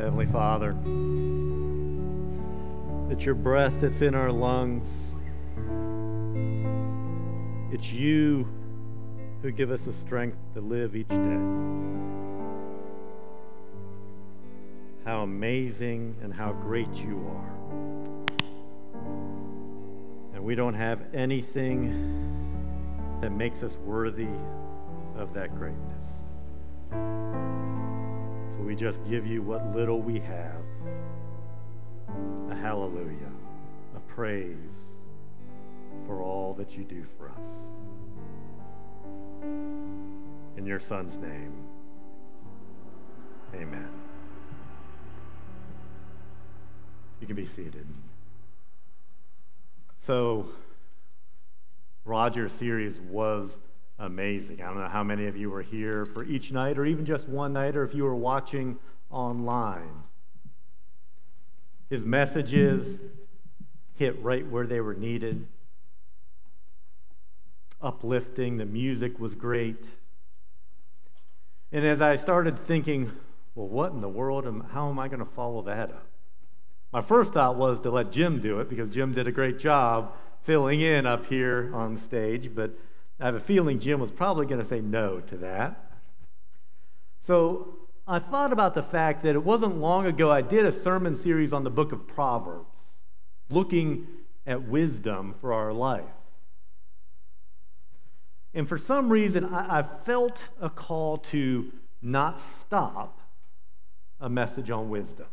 Heavenly Father, it's your breath that's in our lungs. It's you who give us the strength to live each day. How amazing and how great you are. And we don't have anything that makes us worthy of that greatness. So we just give you what little we have. A hallelujah, a praise for all that you do for us. In your Son's name, amen. You can be seated. So, Roger's series was amazing. I don't know how many of you were here for each night, or even just one night, or if you were watching online. His messages hit right where they were needed. Uplifting, the music was great. And as I started thinking, well, what in the world, how am I going to follow that up? My first thought was to let Jim do it, because Jim did a great job filling in up here on stage, but I have a feeling Jim was probably going to say no to that. So I thought about the fact that it wasn't long ago I did a sermon series on the book of Proverbs, looking at wisdom for our life. And for some reason, I felt a call to not stop a message on wisdom.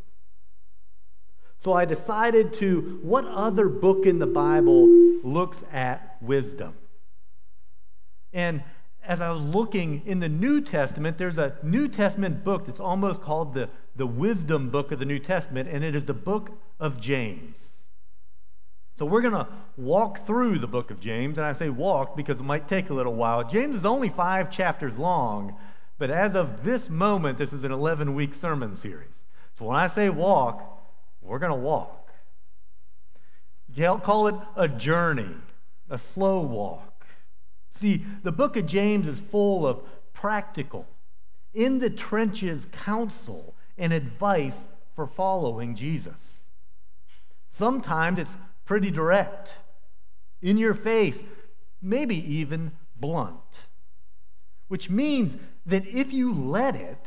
So I decided to, what other book in the Bible looks at wisdom? And as I was looking in the New Testament, there's a New Testament book that's almost called the wisdom book of the New Testament, and it is the book of James. So we're going to walk through the book of James, and I say walk because it might take a little while. James is only 5 chapters long, but as of this moment, this is an 11-week sermon series. So when I say walk, we're going to walk. They'll call it a journey, a slow walk. See, the book of James is full of practical, in the trenches counsel and advice for following Jesus. Sometimes it's pretty direct, in your face, maybe even blunt, which means that if you let it,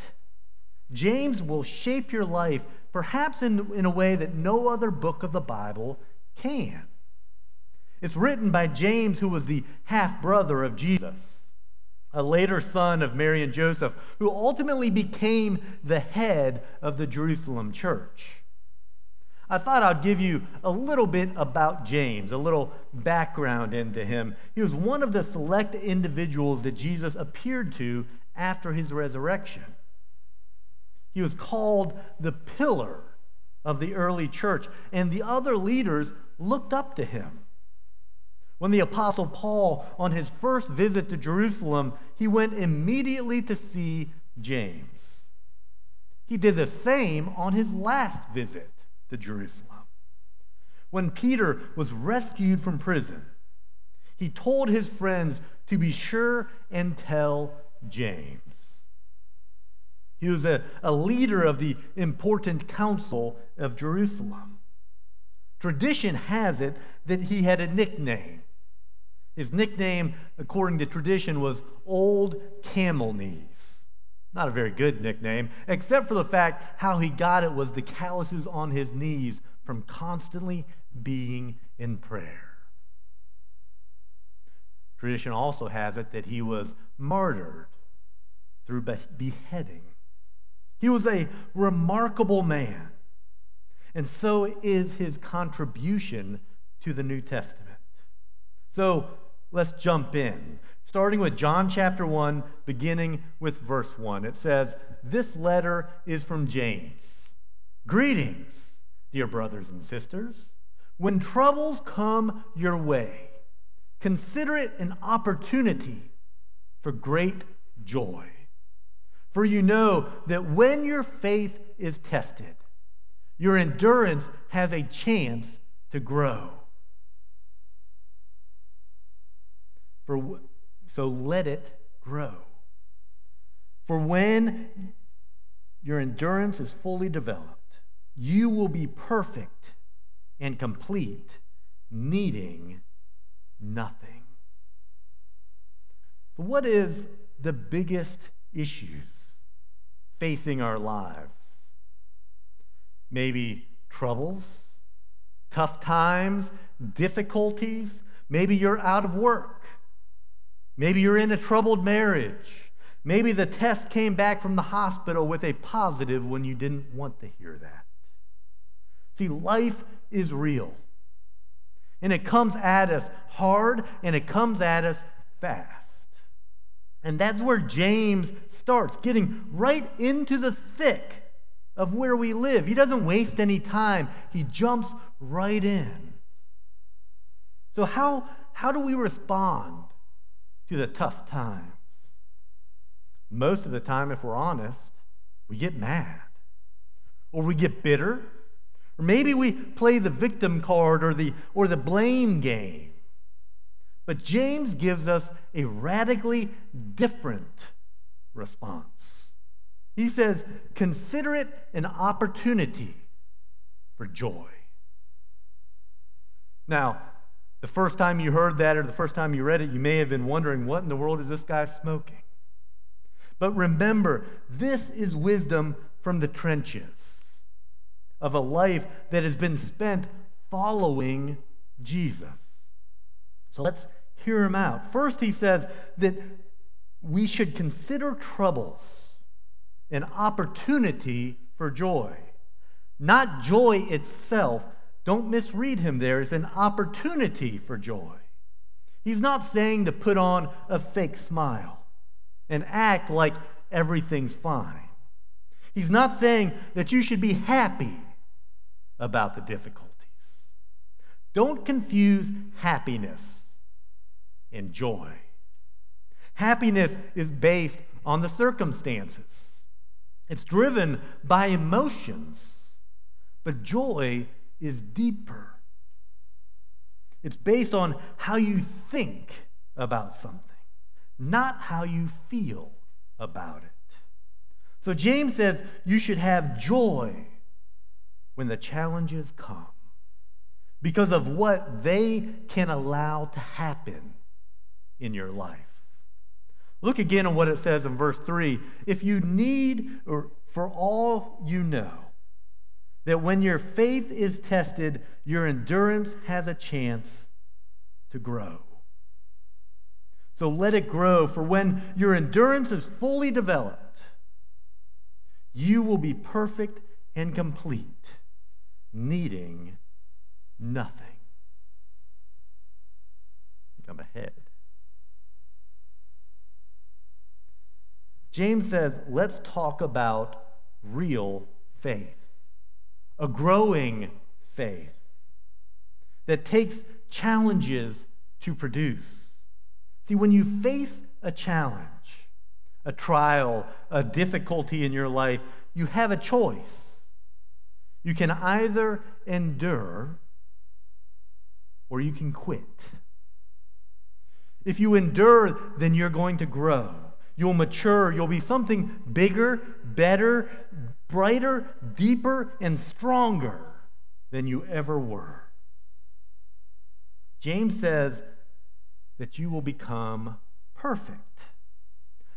James will shape your life, perhaps in a way that no other book of the Bible can. It's written by James, who was the half-brother of Jesus, a later son of Mary and Joseph, who ultimately became the head of the Jerusalem church. I thought I'd give you a little bit about James, a little background into him. He was one of the select individuals that Jesus appeared to after his resurrection. He was called the pillar of the early church, and the other leaders looked up to him. When the Apostle Paul, on his first visit to Jerusalem, he went immediately to see James. He did the same on his last visit to Jerusalem. When Peter was rescued from prison, he told his friends to be sure and tell James. He was a leader of the important council of Jerusalem. Tradition has it that he had a nickname. His nickname, according to tradition, was Old Camel Knees. Not a very good nickname, except for the fact how he got it was the calluses on his knees from constantly being in prayer. Tradition also has it that he was martyred through beheading. He was a remarkable man, and so is his contribution to the New Testament. So let's jump in, starting with John chapter 1, beginning with verse 1. It says, "This letter is from James. Greetings, dear brothers and sisters. When troubles come your way, consider it an opportunity for great joy. For you know that when your faith is tested, your endurance has a chance to grow. So let it grow. For when your endurance is fully developed. You will be perfect and complete, needing nothing. So what is the biggest issues facing our lives? Maybe troubles, tough times, difficulties. Maybe you're out of work. Maybe you're in a troubled marriage. Maybe the test came back from the hospital with a positive when you didn't want to hear that. See, life is real. And it comes at us hard, and it comes at us fast. And that's where James starts, getting right into the thick of where we live. He doesn't waste any time. He jumps right in. So how do we respond to the tough times? Most of the time, if we're honest, we get mad, or we get bitter, or maybe we play the victim card or the blame game. But James gives us a radically different response. He says, consider it an opportunity for joy. Now, the first time you heard that or the first time you read it, you may have been wondering, what in the world is this guy smoking? But remember, this is wisdom from the trenches of a life that has been spent following Jesus. So let's hear him out. First, he says that we should consider troubles an opportunity for joy. Not joy itself. Don't misread him there. It's an opportunity for joy. He's not saying to put on a fake smile and act like everything's fine. He's not saying that you should be happy about the difficulties. Don't confuse happiness and joy. Happiness is based on the circumstances. It's driven by emotions, but joy is deeper. It's based on how you think about something, not how you feel about it. So James says you should have joy when the challenges come because of what they can allow to happen in your life. Look again at what it says in verse 3. If you need, or for all you know, that when your faith is tested, your endurance has a chance to grow. So let it grow, for when your endurance is fully developed, you will be perfect and complete, needing nothing. I think I'm ahead. James says, let's talk about real faith, a growing faith that takes challenges to produce. See, when you face a challenge, a trial, a difficulty in your life, you have a choice. You can either endure or you can quit. If you endure, then you're going to grow. You'll mature. You'll be something bigger, better, brighter, deeper, and stronger than you ever were. James says that you will become perfect.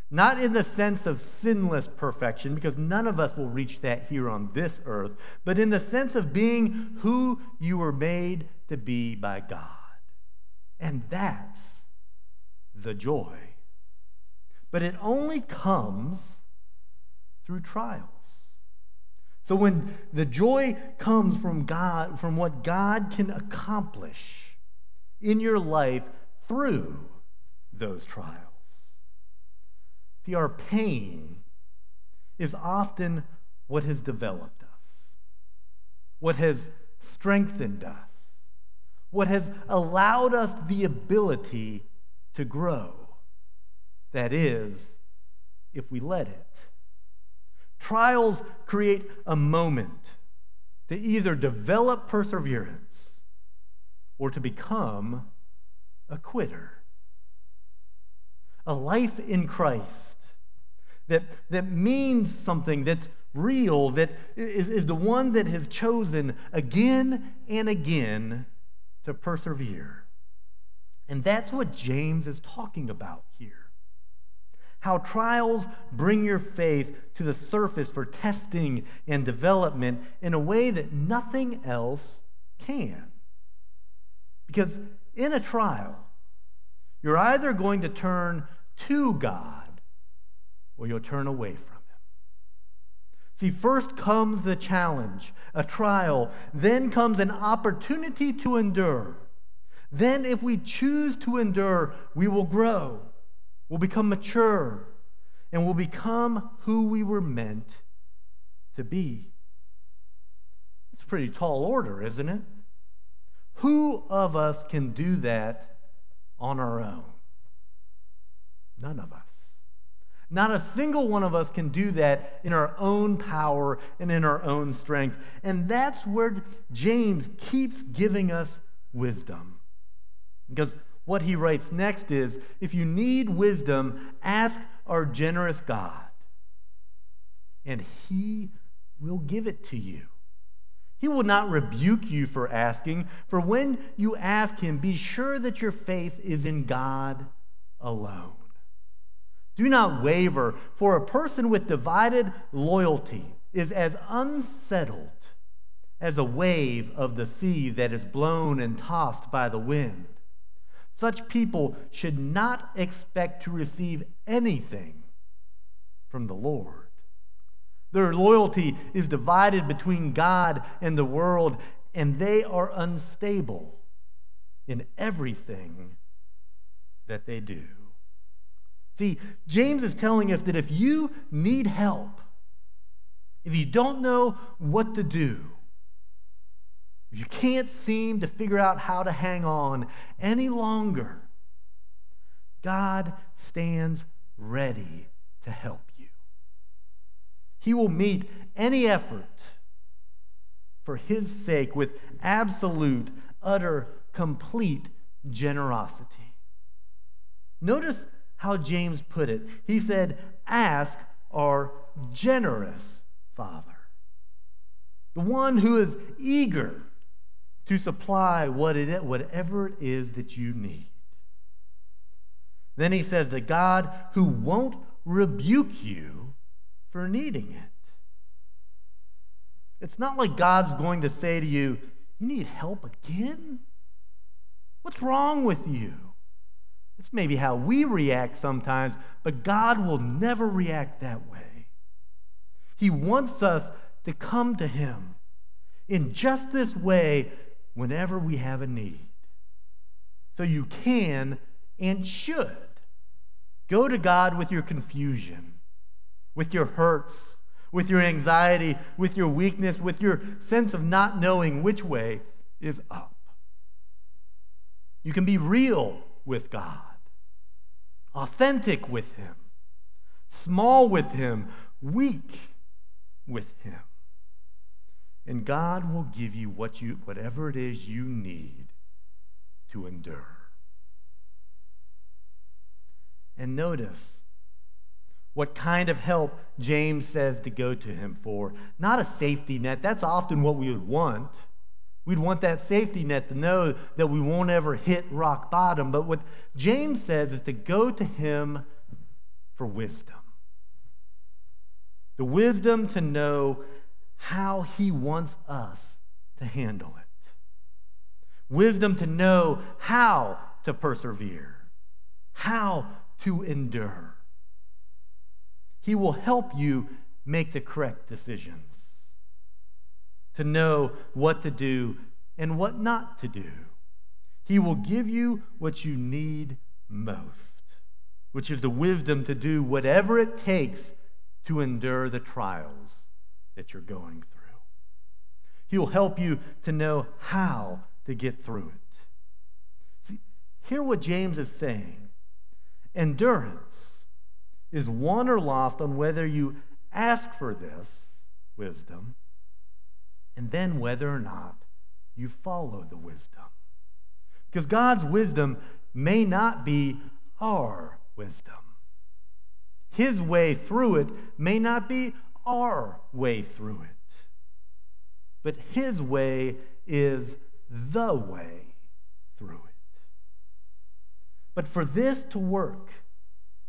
Not in the sense of sinless perfection, because none of us will reach that here on this earth, but in the sense of being who you were made to be by God. And that's the joy. But it only comes through trials. So when the joy comes from God, from what God can accomplish in your life through those trials. See, our pain is often what has developed us, what has strengthened us, what has allowed us the ability to grow. That is, if we let it. Trials create a moment to either develop perseverance or to become a quitter. A life in Christ that means something, that's real, that is the one that has chosen again and again to persevere. And that's what James is talking about here. How trials bring your faith to the surface for testing and development in a way that nothing else can. Because in a trial, you're either going to turn to God or you'll turn away from Him. See, first comes the challenge, a trial. Then comes an opportunity to endure. Then if we choose to endure, we will grow, we'll become mature, and we'll become who we were meant to be. It's a pretty tall order, isn't it? Who of us can do that on our own? None of us. Not a single one of us can do that in our own power and in our own strength. And that's where James keeps giving us wisdom. Because what he writes next is, if you need wisdom, ask our generous God, and He will give it to you. He will not rebuke you for asking, for when you ask Him, be sure that your faith is in God alone. Do not waver, for a person with divided loyalty is as unsettled as a wave of the sea that is blown and tossed by the wind. Such people should not expect to receive anything from the Lord. Their loyalty is divided between God and the world, and they are unstable in everything that they do. See, James is telling us that if you need help, if you don't know what to do, if you can't seem to figure out how to hang on any longer, God stands ready to help you. He will meet any effort for His sake with absolute, utter, complete generosity. Notice how James put it. He said, ask our generous Father, the one who is eager to supply whatever it is that you need. Then he says, the God who won't rebuke you for needing it. It's not like God's going to say to you, you need help again? What's wrong with you? It's maybe how we react sometimes, but God will never react that way. He wants us to come to Him in just this way whenever we have a need. So you can and should go to God with your confusion, with your hurts, with your anxiety, with your weakness, with your sense of not knowing which way is up. You can be real with God, authentic with Him, small with Him, weak with Him. And God will give you whatever it is you need to endure. And notice what kind of help James says to go to Him for. Not a safety net. That's often what we would want. We'd want that safety net to know that we won't ever hit rock bottom. But what James says is to go to Him for wisdom. The wisdom to know how He wants us to handle it. Wisdom to know how to persevere, how to endure. He will help you make the correct decisions, to know what to do and what not to do. He will give you what you need most, which is the wisdom to do whatever it takes to endure the trials that you're going through. He'll help you to know how to get through it. See, hear what James is saying. Endurance is won or lost on whether you ask for this wisdom and then whether or not you follow the wisdom. Because God's wisdom may not be our wisdom. His way through it may not be our way through it. But his way is the way through it. But for this to work,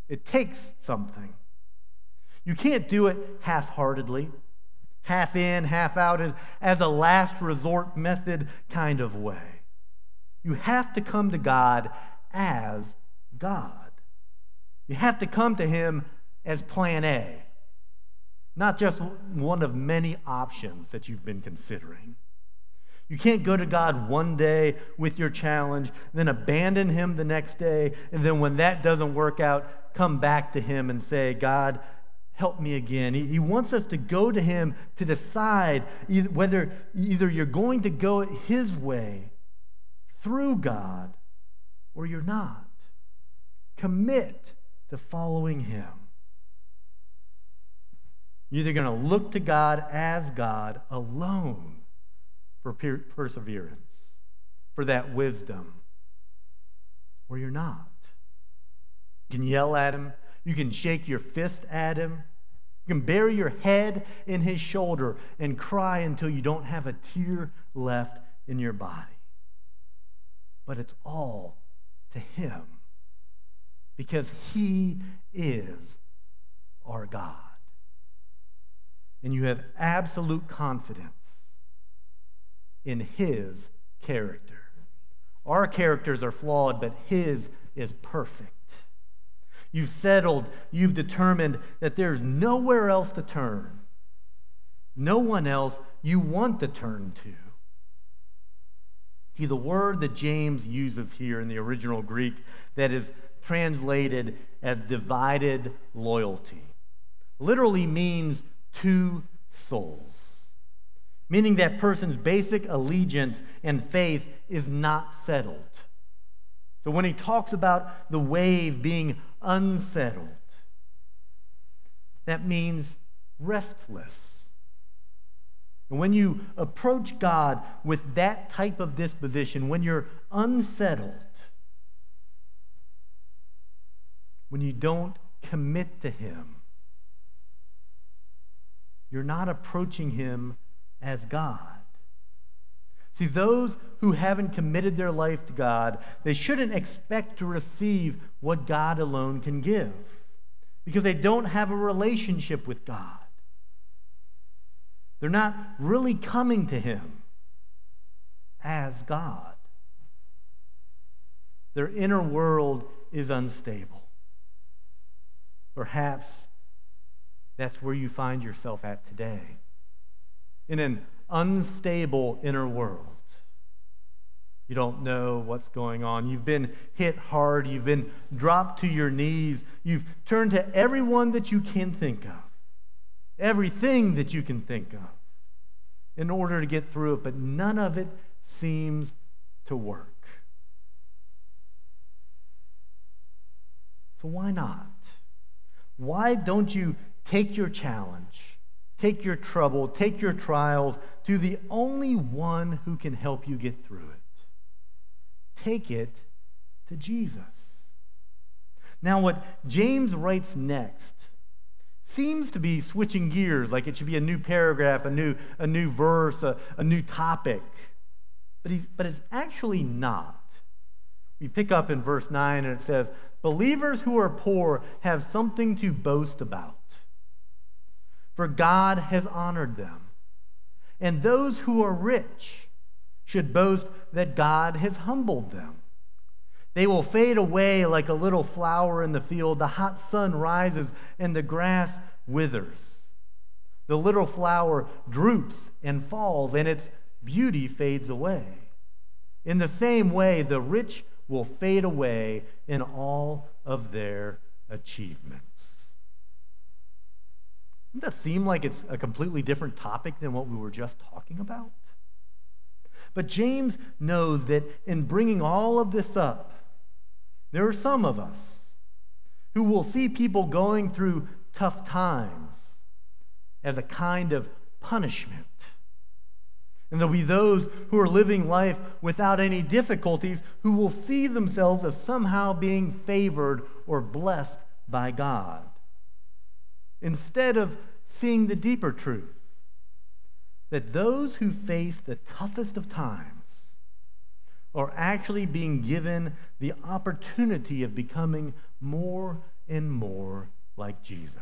it takes something. You can't do it half-heartedly, half in, half out, as a last resort method kind of way. You have to come to God as God. You have to come to him as plan A, not just one of many options that you've been considering. You can't go to God one day with your challenge, then abandon him the next day, and then when that doesn't work out, come back to him and say, God, help me again. He wants us to go to him to decide whether either you're going to go his way through God or you're not. Commit to following him. You're either going to look to God as God alone for perseverance, for that wisdom, or you're not. You can yell at him. You can shake your fist at him. You can bury your head in his shoulder and cry until you don't have a tear left in your body. But it's all to him, because he is our God. And you have absolute confidence in his character. Our characters are flawed, but his is perfect. You've settled, you've determined that there's nowhere else to turn, no one else you want to turn to. See, the word that James uses here in the original Greek that is translated as divided loyalty literally means two souls, meaning that person's basic allegiance and faith is not settled. So when he talks about the wave being unsettled, that means restless. And when you approach God with that type of disposition, when you're unsettled, when you don't commit to him, you're not approaching him as God. See, those who haven't committed their life to God, they shouldn't expect to receive what God alone can give, because they don't have a relationship with God. They're not really coming to him as God. Their inner world is unstable. Perhaps that's where you find yourself at today, in an unstable inner world. You don't know what's going on. You've been hit hard. You've been dropped to your knees. You've turned to everyone that you can think of, everything that you can think of, in order to get through it, but none of it seems to work. So why not? Why don't you take your challenge, take your trouble, take your trials to the only one who can help you get through it? Take it to Jesus. Now, what James writes next seems to be switching gears, like it should be a new paragraph, a new verse, a new topic. But it's actually not. We pick up in verse 9, and it says, "Believers who are poor have something to boast about, for God has honored them. And those who are rich should boast that God has humbled them. They will fade away like a little flower in the field. The hot sun rises and the grass withers. The little flower droops and falls, and its beauty fades away. In the same way, the rich will fade away in all of their achievements." Doesn't that seem like it's a completely different topic than what we were just talking about? But James knows that in bringing all of this up, there are some of us who will see people going through tough times as a kind of punishment. And there'll be those who are living life without any difficulties who will see themselves as somehow being favored or blessed by God, instead of seeing the deeper truth that those who face the toughest of times are actually being given the opportunity of becoming more and more like Jesus.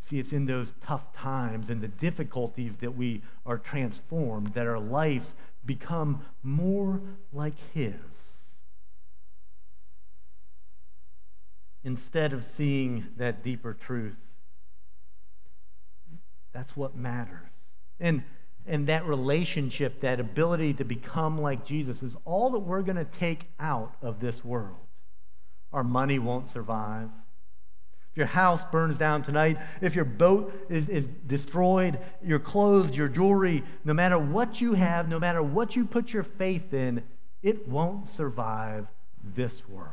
See, it's in those tough times and the difficulties that we are transformed, that our lives become more like His. Instead of seeing that deeper truth, that's what matters. And that relationship, that ability to become like Jesus, is all that we're going to take out of this world. Our money won't survive. If your house burns down tonight, if your boat is destroyed, your clothes, your jewelry, no matter what you have, no matter what you put your faith in, it won't survive this world.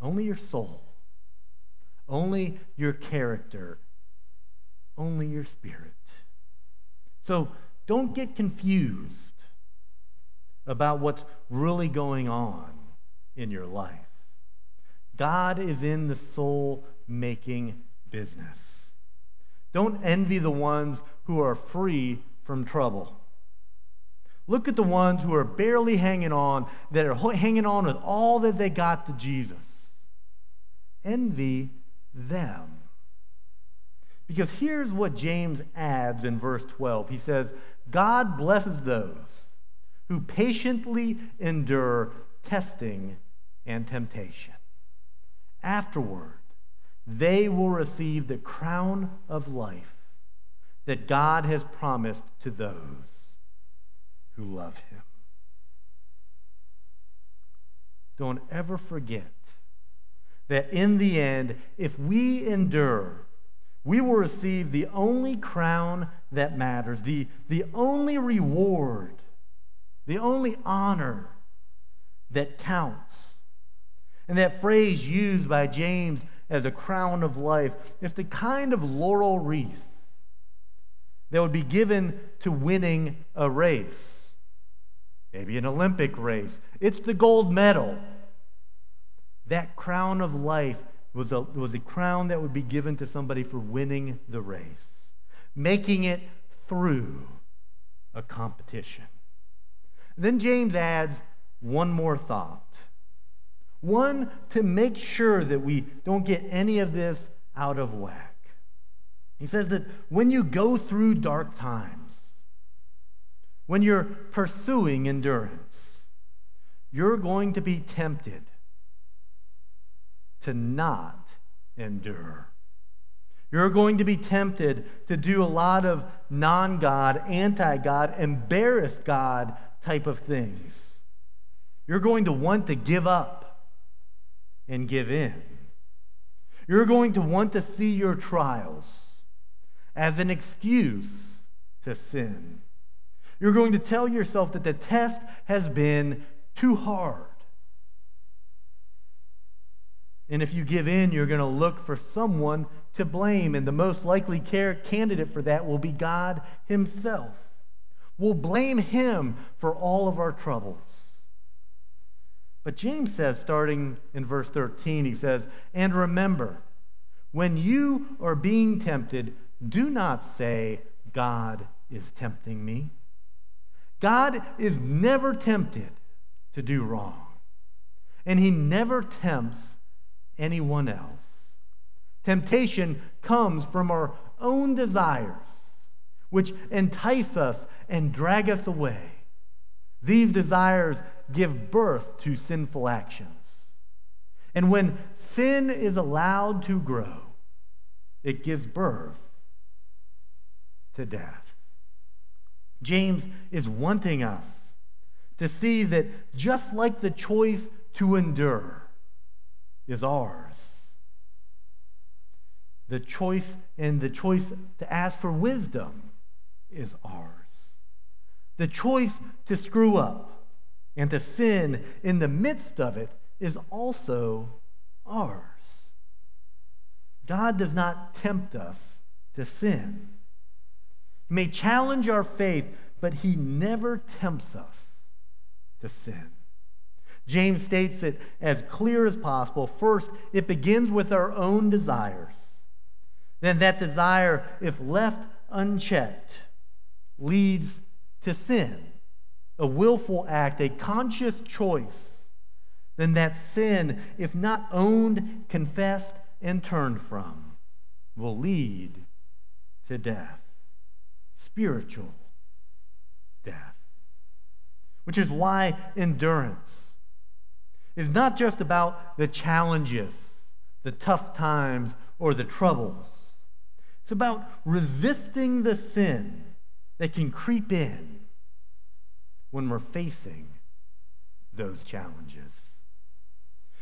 Only your soul, only your character, only your spirit. So don't get confused about what's really going on in your life. God is in the soul-making business. Don't envy the ones who are free from trouble. Look at the ones who are barely hanging on, that are hanging on with all that they got to Jesus. Envy them. Because here's what James adds in verse 12. He says, God blesses those who patiently endure testing and temptation. Afterward, they will receive the crown of life that God has promised to those who love Him. Don't ever forget that in the end, if we endure, we will receive the only crown that matters, the only reward, the only honor that counts. And that phrase used by James as a crown of life is the kind of laurel wreath that would be given to winning a race, maybe an Olympic race. It's the gold medal. That crown of life was a crown that would be given to somebody for winning the race, making it through a competition. And then James adds one more thought, one to make sure that we don't get any of this out of whack. He says that when you go through dark times, when you're pursuing endurance, you're going to be tempted to not endure. You're going to be tempted to do a lot of non-God, anti-God, embarrass God type of things. You're going to want to give up and give in. You're going to want to see your trials as an excuse to sin. You're going to tell yourself that the test has been too hard. And if you give in, you're going to look for someone to blame. And the most likely candidate for that will be God Himself. We'll blame Him for all of our troubles. But James says, starting in verse 13, he says, and remember, when you are being tempted, do not say, God is tempting me. God is never tempted to do wrong. And He never tempts anyone else. Temptation comes from our own desires, which entice us and drag us away. These desires give birth to sinful actions. And when sin is allowed to grow, it gives birth to death. James is wanting us to see that just like the choice to endure is ours, the choice to ask for wisdom is ours. The choice to screw up and to sin in the midst of it is also ours. God does not tempt us to sin. He may challenge our faith, but He never tempts us to sin. James states it as clear as possible. First, it begins with our own desires. Then that desire, if left unchecked, leads to sin, a willful act, a conscious choice. Then that sin, if not owned, confessed, and turned from, will lead to death, spiritual death. Which is why endurance is not just about the challenges, the tough times, or the troubles. It's about resisting the sin that can creep in when we're facing those challenges.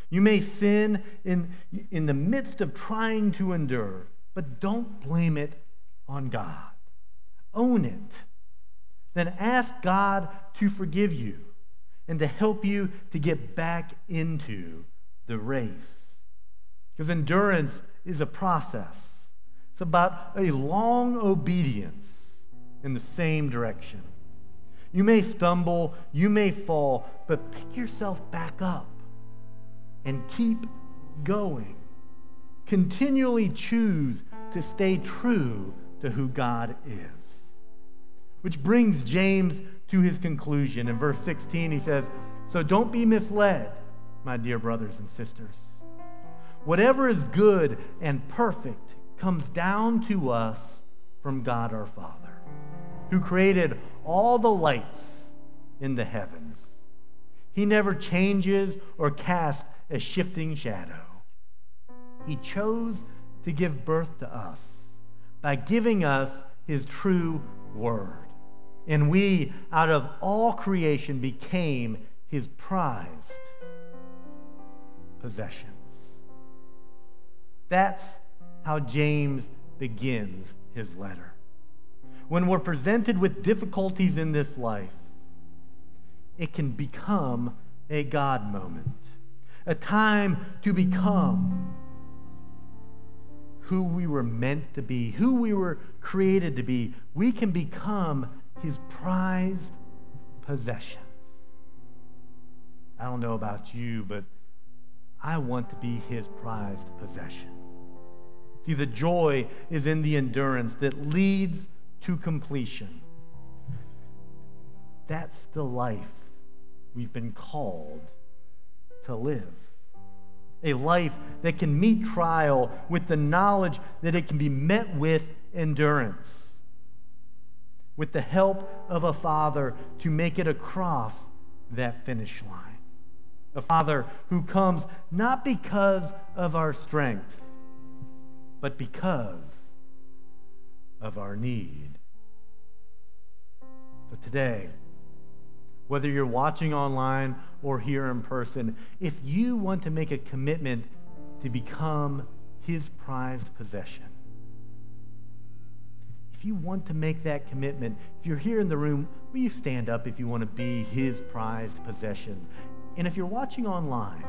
You may sin in the midst of trying to endure, but don't blame it on God. Own it. Then ask God to forgive you and to help you to get back into the race. Because endurance is a process. It's about a long obedience in the same direction. You may stumble, you may fall, but pick yourself back up and keep going. Continually choose to stay true to who God is. Which brings James to his conclusion. In verse 16, he says, "So don't be misled, my dear brothers and sisters. Whatever is good and perfect comes down to us from God our Father, who created all the lights in the heavens. He never changes or casts a shifting shadow. He chose to give birth to us by giving us his true word. And we, out of all creation, became his prized possessions." That's how James begins his letter. When we're presented with difficulties in this life, it can become a God moment, a time to become who we were meant to be, who we were created to be. We can become his prized possession. I don't know about you, but I want to be his prized possession. See, the joy is in the endurance that leads to completion. That's the life we've been called to live. A life that can meet trial with the knowledge that it can be met with endurance, with the help of a Father to make it across that finish line. A Father who comes not because of our strength, but because of our need. So today, whether you're watching online or here in person, if you want to make a commitment to become his prized possession, if you want to make that commitment, if you're here in the room, will you stand up if you want to be his prized possession? And if you're watching online,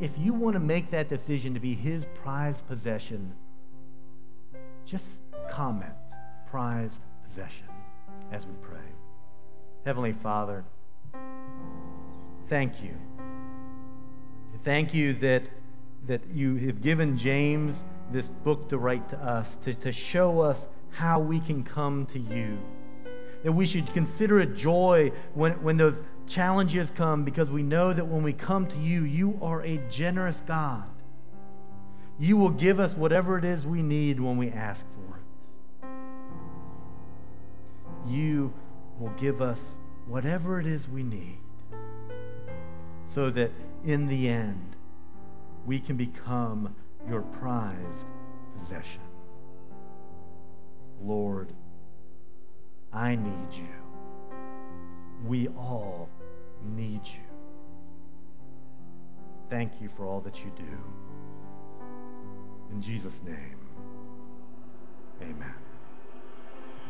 if you want to make that decision to be his prized possession, just comment "prized possession" as we pray. Heavenly Father, thank you. Thank you that you have given James this book to write to us, to show us how we can come to you. That we should consider it joy when those challenges come, because we know that when we come to you, you are a generous God. You will give us whatever it is we need when we ask for it. You will give us whatever it is we need, so that in the end, we can become your prized possession. Lord, I need you. We all need you. Thank you for all that you do. In Jesus' name, amen.